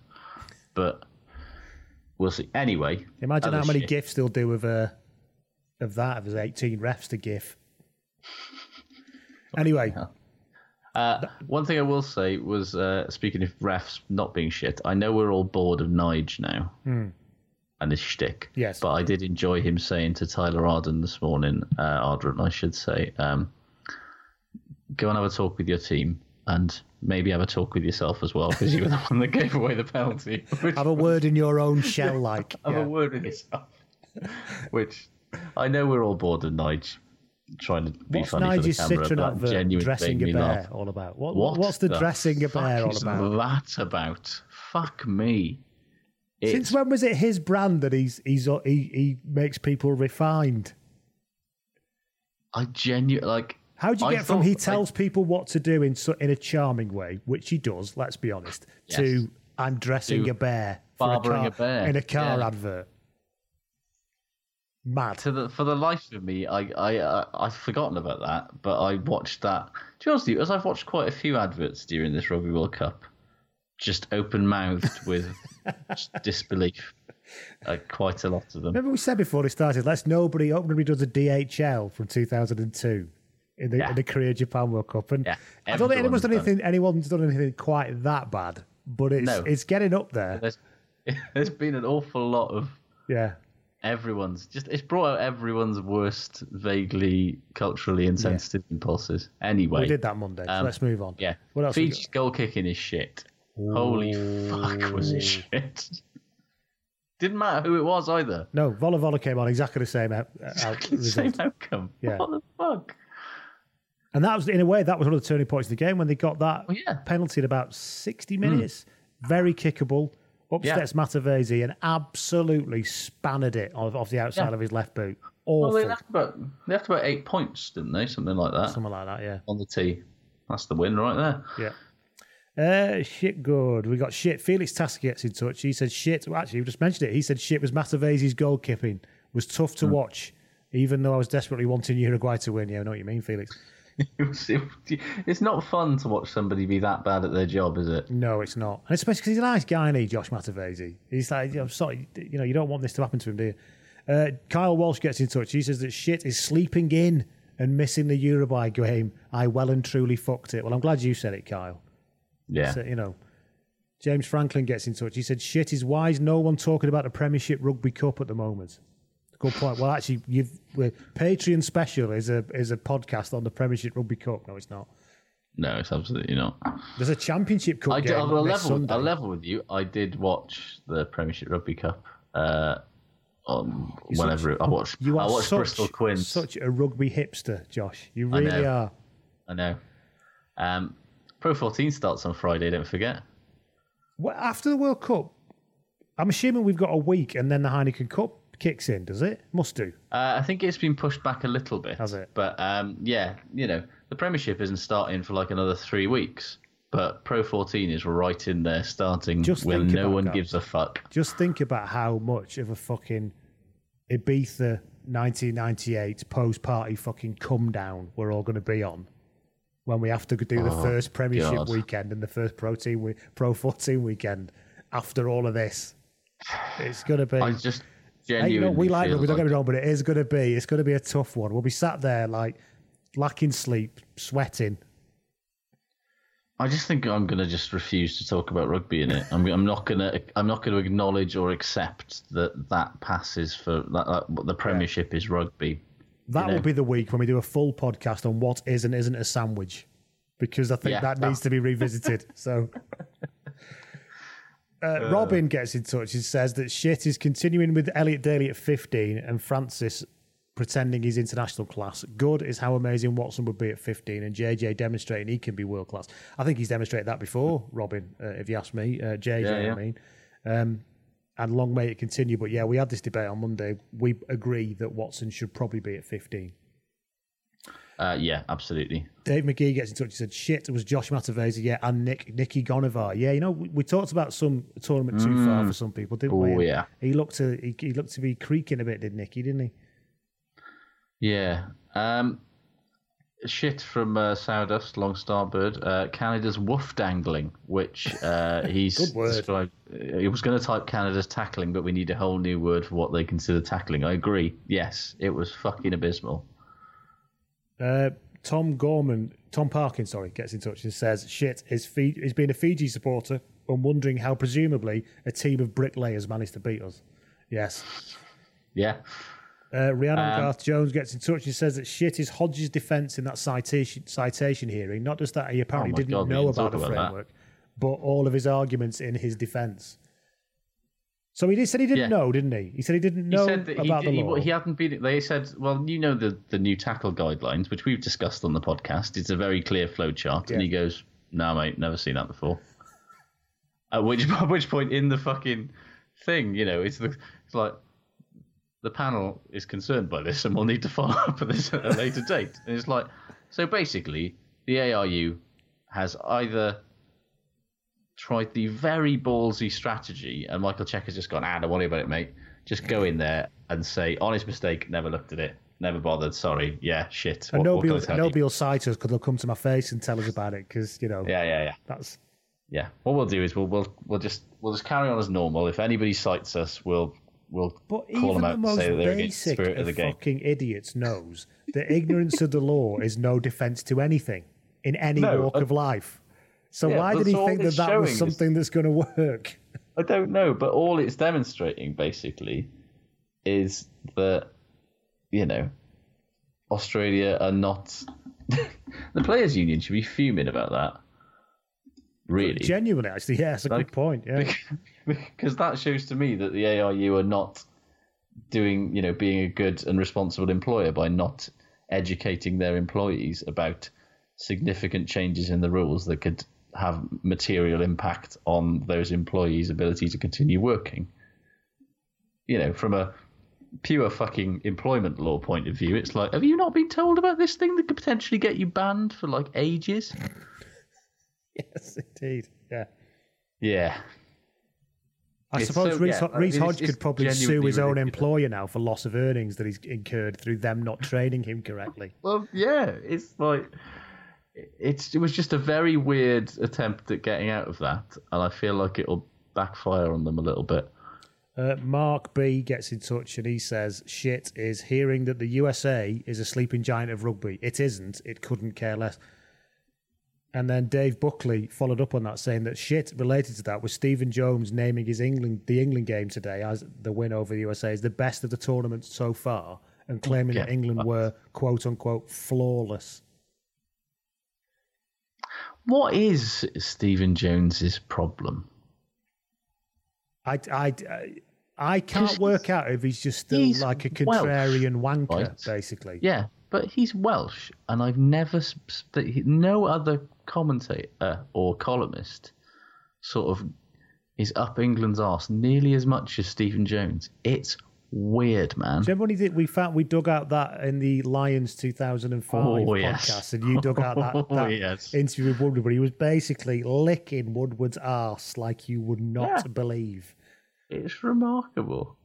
but we'll see. Anyway, imagine how many gifs they'll do of that. If there's 18 refs to gif. Anyway, one thing I will say was speaking of refs not being shit. I know we're all bored of Nige now. And his shtick. Yes. But I did enjoy him saying to Tyler Arden this morning, Ardron, I should say, go and have a talk with your team and maybe have a talk with yourself as well, because you were the one that gave away the penalty. Have a word in your own shell, Have a word with yourself. Which I know we're all bored of Nige trying to be funny Nige's for the camera. What's Nige's citron advert dressing a bear all about? What's the dressing a bear all about? What's that about? Fuck me. Since when was it his brand that he makes people refined? I genuinely How do you get from he tells people what to do in a charming way, which he does. Let's be honest. Yes. To I'm dressing a bear, barbering a bear in a car advert. Mad. For the life of me, I've forgotten about that, but I watched that. To be honest with you, as I've watched quite a few adverts during this Rugby World Cup, just open-mouthed with disbelief. Quite a lot of them. Remember we said before we started, nobody does a DHL from 2002 in the Korea-Japan World Cup. And I don't think anyone's done anything quite that bad, but it's getting up there. There's been an awful lot of... Yeah. It's brought out everyone's worst, vaguely culturally insensitive impulses. Anyway, we did that Monday. So let's move on. Yeah, what else? Fiji's goal kicking is shit. Ooh. Holy fuck, was it shit? Didn't matter who it was either. No, Vola came on exactly the same outcome. Yeah. What the fuck? And that was, in a way, that was one of the turning points of the game when they got that penalty in about 60 minutes. Mm. Very kickable. Up steps Matavesi and absolutely spanned it off the outside of his left boot. Awful. Well, they left about 8 points, didn't they? Something like that. Something like that, yeah. On the tee. That's the win right there. Yeah. Shit good. We got shit. Felix Tasca gets in touch. He said shit. Well, actually, you just mentioned it. He said shit was Matavesi's goalkeeping. It was tough to watch, even though I was desperately wanting Uruguay to win. Yeah, I know what you mean, Felix. It's not fun to watch somebody be that bad at their job, is it? No, it's not. And especially because he's a nice guy, isn't he, Josh Matavesi? He's like, I'm sorry, you don't want this to happen to him, do you? Kyle Walsh gets in touch. He says that shit is sleeping in and missing the Uruguay game. I well and truly fucked it. Well, I'm glad you said it, Kyle. Yeah. So, James Franklin gets in touch. He said shit is why is no one talking about the Premiership Rugby Cup at the moment? Good point. Well, actually, Patreon Special is a podcast on the Premiership Rugby Cup. No, it's not. No, it's absolutely not. There's a Championship Cup game. I'll level with you. I did watch the Premiership Rugby Cup on whenever I watched. I watched Bristol Quins. Such a rugby hipster, Josh. You really are. I know. Pro 14 starts on Friday. Don't forget. Well, after the World Cup, I'm assuming we've got a week, and then the Heineken Cup kicks in, does it? Must do. I think it's been pushed back a little bit. Has it? But the Premiership isn't starting for another 3 weeks. But Pro 14 is right in there starting when no one gives a fuck. Just think about how much of a fucking Ibiza 1998 post-party fucking come down we're all going to be on when we have to do the first Premiership weekend and the first Pro 14 weekend after all of this. It's going to be... we like rugby, don't get me wrong, but it is going to be. It's going to be a tough one. We'll be sat there lacking sleep, sweating. I just think I'm going to just refuse to talk about rugby in it. I'm not going to acknowledge or accept that passes for that the Premiership is rugby. That will be the week when we do a full podcast on what is and isn't a sandwich, because I think that needs to be revisited. So. Robin gets in touch and says that shit is continuing with Elliot Daly at 15 and Francis pretending he's international class. Good is how amazing Watson would be at 15 and JJ demonstrating he can be world class. I think he's demonstrated that before, Robin, if you ask me. JJ, I mean. And long may it continue. But we had this debate on Monday. We agree that Watson should probably be at 15. Absolutely. Dave McGee gets in touch and said, shit, it was Josh Matavesi, and Nicky Gonovar. Yeah, we talked about some tournament too far for some people, didn't we? Oh, yeah. He looked to be creaking a bit, did Nicky, didn't he? Yeah. Shit from Sawdust, Long Starbird, Canada's woof dangling, which he's described. He was going to type Canada's tackling, but we need a whole new word for what they consider tackling. I agree. Yes, it was fucking abysmal. Tom Parkins, gets in touch and says, shit, is being a Fiji supporter and wondering how presumably a team of bricklayers managed to beat us. Yes. Yeah. Rhiannon Garth Jones gets in touch and says that shit is Hodge's defence in that citation hearing. Not just that he apparently know about the framework, but all of his arguments in his defence. So he said he didn't know, didn't he? He said he didn't know about the law. He hadn't been. They said, well, the new tackle guidelines, which we've discussed on the podcast. It's a very clear flow chart. Yeah. And he goes, no, mate, never seen that before. At which point in the fucking thing, it's like the panel is concerned by this and we'll need to follow up on this at a later date. And it's like, so basically, the ARU has either tried the very ballsy strategy, and Michael Check has just gone, don't worry about it, mate. Just go in there and say, honest mistake, never looked at it, never bothered, sorry, yeah, shit. And nobody will cite us because they'll come to my face and tell us about it because, you know. Yeah. What we'll do is we'll just carry on as normal. If anybody cites us, we'll call them out and say that they're against the spirit of the game. But even the most basic fucking idiots knows that ignorance of the law is no defence to anything in any walk of life. So why did he think that was something that's going to work? I don't know, but all it's demonstrating basically is that, you know, Australia are not... The Players' Union should be fuming about that. Really. Genuinely, actually, yeah, it's a good point. Yeah. Because that shows to me that the ARU are not doing, you know, being a good and responsible employer by not educating their employees about significant changes in the rules that could have material impact on those employees' ability to continue working. You know, from a pure fucking employment law point of view, it's like, have you not been told about this thing that could potentially get you banned for like ages? Yes, indeed. Yeah. Yeah. I suppose Reece Hodge could probably sue his own employer now for loss of earnings that he's incurred through them not training him correctly. Well, yeah, it's like it was just a very weird attempt at getting out of that, and I feel like it'll backfire on them a little bit. Mark B gets in touch and he says, shit is hearing that the USA is a sleeping giant of rugby. It isn't. It couldn't care less. And then Dave Buckley followed up on that, saying that shit related to that was Stephen Jones naming his England game today as the win over the USA is the best of the tournament so far, and claiming that England were quote unquote flawless. What is Stephen Jones's problem? I can't work out if he's just still like a contrarian Welsh, wanker, right? Basically. Yeah, but he's Welsh, and I've never... No other commentator or columnist sort of is up England's arse nearly as much as Stephen Jones. It's weird, man. Do you remember when we dug out that in the Lions 2005 podcast, and you dug out that interview with Woodward, where he was basically licking Woodward's arse like you would not believe. It's remarkable.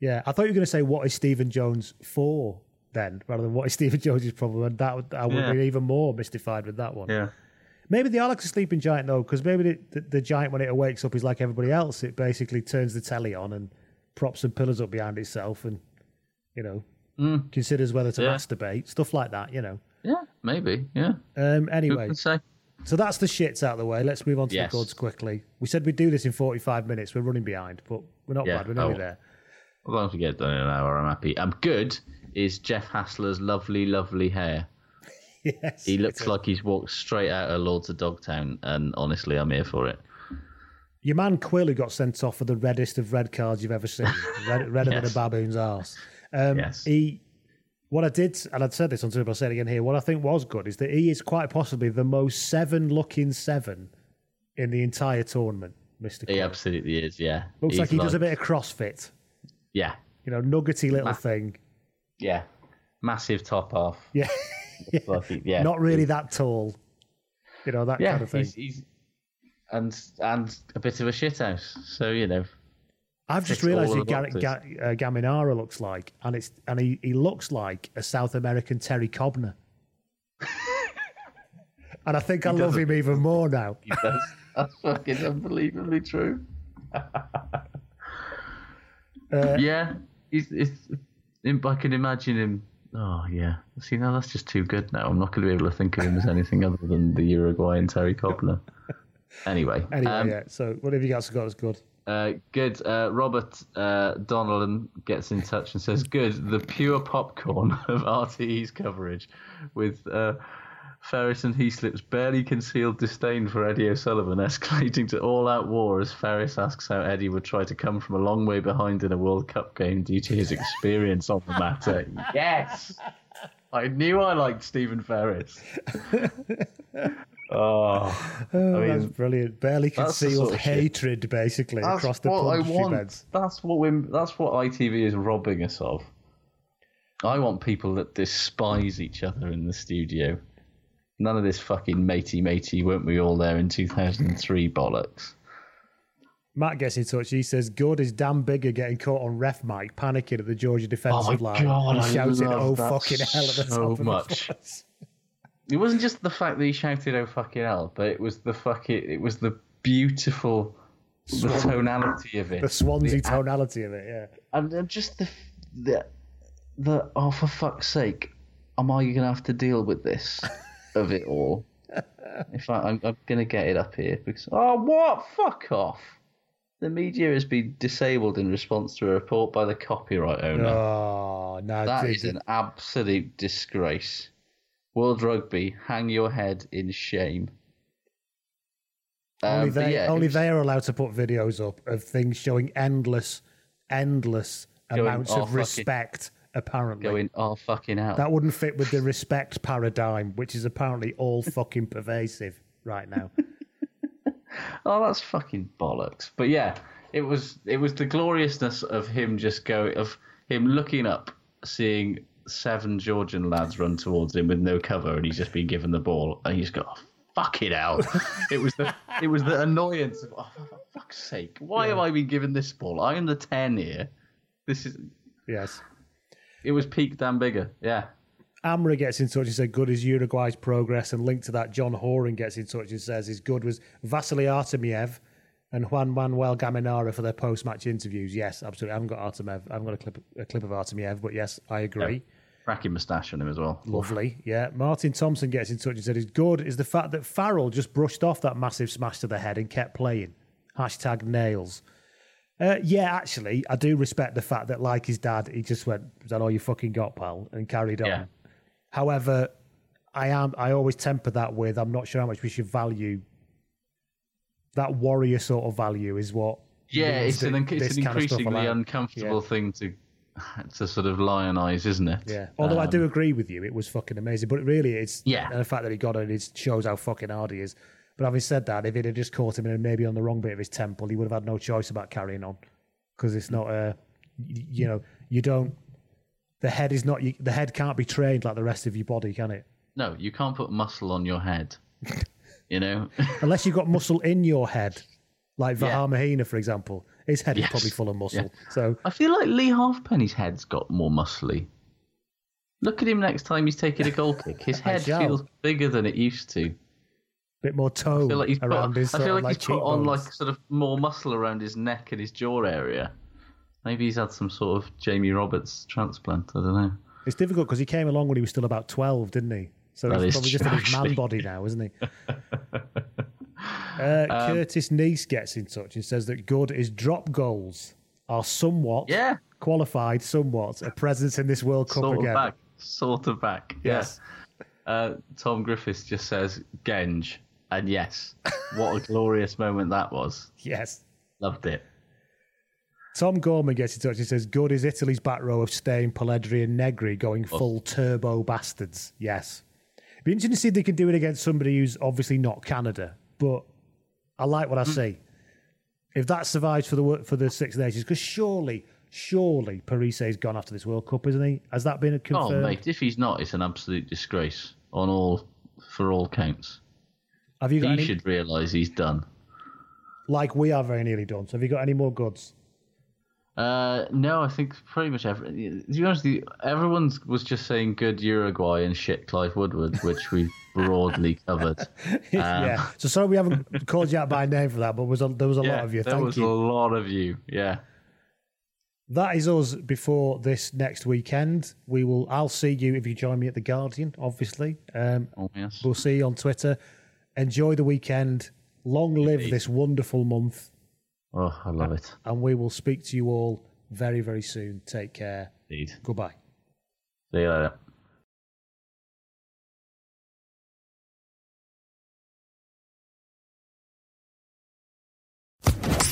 Yeah, I thought you were going to say, what is Stephen Jones for, then, rather than what is Stephen Jones' problem, and I would be even more mystified with that one. Yeah. Maybe they are like a sleeping giant, though, because maybe the giant, when it wakes up, is like everybody else. It basically turns the telly on and props some pillars up behind itself and, you know, considers whether to masturbate, stuff like that, you know. Yeah, maybe, yeah. Anyway, so that's the shits out of the way. Let's move on to the goods quickly. We said we'd do this in 45 minutes. We're running behind, but we're not bad. We're nearly there. As long as we get done in an hour, I'm happy. I'm good. Is Jeff Hassler's lovely, lovely hair. Yes. He looks like he's walked straight out of Lords of Dogtown, and honestly, I'm here for it. Your man Quill, who got sent off for the reddest of red cards you've ever seen, redder than a baboon's arse. What I did, and I'd said this on Twitter, but I'll say it again here, what I think was good is that he is quite possibly the most seven-looking seven in the entire tournament, Mr. Quill. He absolutely is, yeah. Looks like he does a bit of CrossFit. Yeah. You know, nuggety little thing. Yeah, massive top half. Yeah. Not really that tall. You know, that kind of thing. He's and a bit of a shithouse. So, you know. I've just realised who Gaminara looks like, and he looks like a South American Terry Cobner. And I think I love him even more now. He does. That's fucking unbelievably true. I can imagine him. Oh, yeah. See, now that's just too good now. I'm not going to be able to think of him as anything other than the Uruguayan Terry Cobner. Anyway, so what have you guys got as good? Good. Robert Donnellan gets in touch and says, good, the pure popcorn of RTE's coverage with Ferris and Heaslip's barely concealed disdain for Eddie O'Sullivan escalating to all-out war as Ferris asks how Eddie would try to come from a long way behind in a World Cup game due to his experience on the matter. Yes! I knew I liked Stephen Ferris. That's brilliant. Barely concealed hatred, basically, across the country beds. That's what ITV is robbing us of. I want people that despise each other in the studio. None of this fucking matey, weren't we all there in 2003 bollocks. Matt gets in touch. He says, "Good is damn bigger getting caught on ref mic, panicking at the Georgia defensive line, and shouting, oh fucking hell at the top of the voice." It wasn't just the fact that he shouted, "Oh fucking hell," but it was the beautiful tonality of it, the Swansea tonality of it. Yeah, and just the oh for fuck's sake, am I gonna have to deal with this of it all? In fact, I'm gonna get it up here because what? Fuck off. The media has been disabled in response to a report by the copyright owner. Oh, no, that is an absolute disgrace. World Rugby, hang your head in shame. Only they are allowed to put videos up of things showing endless amounts of respect, apparently. Going, oh, fucking hell. That wouldn't fit with the respect paradigm, which is apparently all fucking pervasive right now. Oh, that's fucking bollocks. But yeah, it was the gloriousness of him looking up, seeing 7 Georgian lads run towards him with no cover, and he's just been given the ball, and he's got, oh, fuck it out. It was the annoyance of, oh, for fuck's sake, why have I been given this ball? I am the 10 here. This is yes. It was peak Dan Bigger. Yeah. Amra gets in touch and said, "Good is Uruguay's progress," and linked to that, John Horan gets in touch and says his good was Vasily Artemiev and Juan Manuel Gaminara for their post-match interviews. Yes, absolutely. I haven't got Artemiev. I haven't got a clip of Artemiev, but yes, I agree. Yeah. Cracking moustache on him as well. Lovely, yeah. Martin Thompson gets in touch and said his good is the fact that Farrell just brushed off that massive smash to the head and kept playing. #nails. Yeah, actually, I do respect the fact that, like his dad, he just went, "Is that all you fucking got, pal?" and carried on. Yeah. However, I always temper that with, I'm not sure how much we should value that warrior sort of value is what. Yeah, it's an increasingly uncomfortable thing to sort of lionize, isn't it? Yeah. Although I do agree with you, it was fucking amazing. But really, it's and the fact that he got it shows how fucking hard he is. But having said that, if it had just caught him and maybe on the wrong bit of his temple, he would have had no choice about carrying on because it's not you don't. The head can't be trained like the rest of your body, can it? No, you can't put muscle on your head, Unless you've got muscle in your head, like Vahamahina, for example. His head is probably full of muscle. Yeah. So I feel like Lee Halfpenny's head's got more muscly. Look at him next time he's taking a goal kick. His head feels bigger than it used to. Bit more tone around his cheekbones. I feel like he's put on like sort of more muscle around his neck and his jaw area. Maybe he's had some sort of Jamie Roberts transplant. I don't know. It's difficult because he came along when he was still about 12, didn't he? So that he's probably just in his man body now, isn't he? Curtis Neese gets in touch and says that good is drop goals are somewhat qualified, somewhat a presence in this World Cup again. Sort of back. Yes. Yeah. Tom Griffiths just says Genge, and yes, what a glorious moment that was. Yes, loved it. Tom Gorman gets in touch and says, good is Italy's back row of Steyn, Polledri and Negri going full turbo bastards. Yes. It'd be interesting to see if they can do it against somebody who's obviously not Canada, but I like what I see. If that survives for the Six Nations, because surely Parise's gone after this World Cup, isn't he? Has that been confirmed? Oh, mate, if he's not, it's an absolute disgrace for all counts. He should realise he's done. Like we are very nearly done. So have you got any more goods? No, I think pretty much to be honest, everyone was just saying good Uruguay and shit Clive Woodward, which we broadly covered. Yeah. So sorry we haven't called you out by name for that, but there was a lot of you. Thank you. There was a lot of you, yeah. That is us before this next weekend. I'll see you if you join me at the Guardian, obviously. Yes. We'll see you on Twitter. Enjoy the weekend. Long live this wonderful month. Oh, I love it. And we will speak to you all very, very soon. Take care. Indeed. Goodbye. See you later.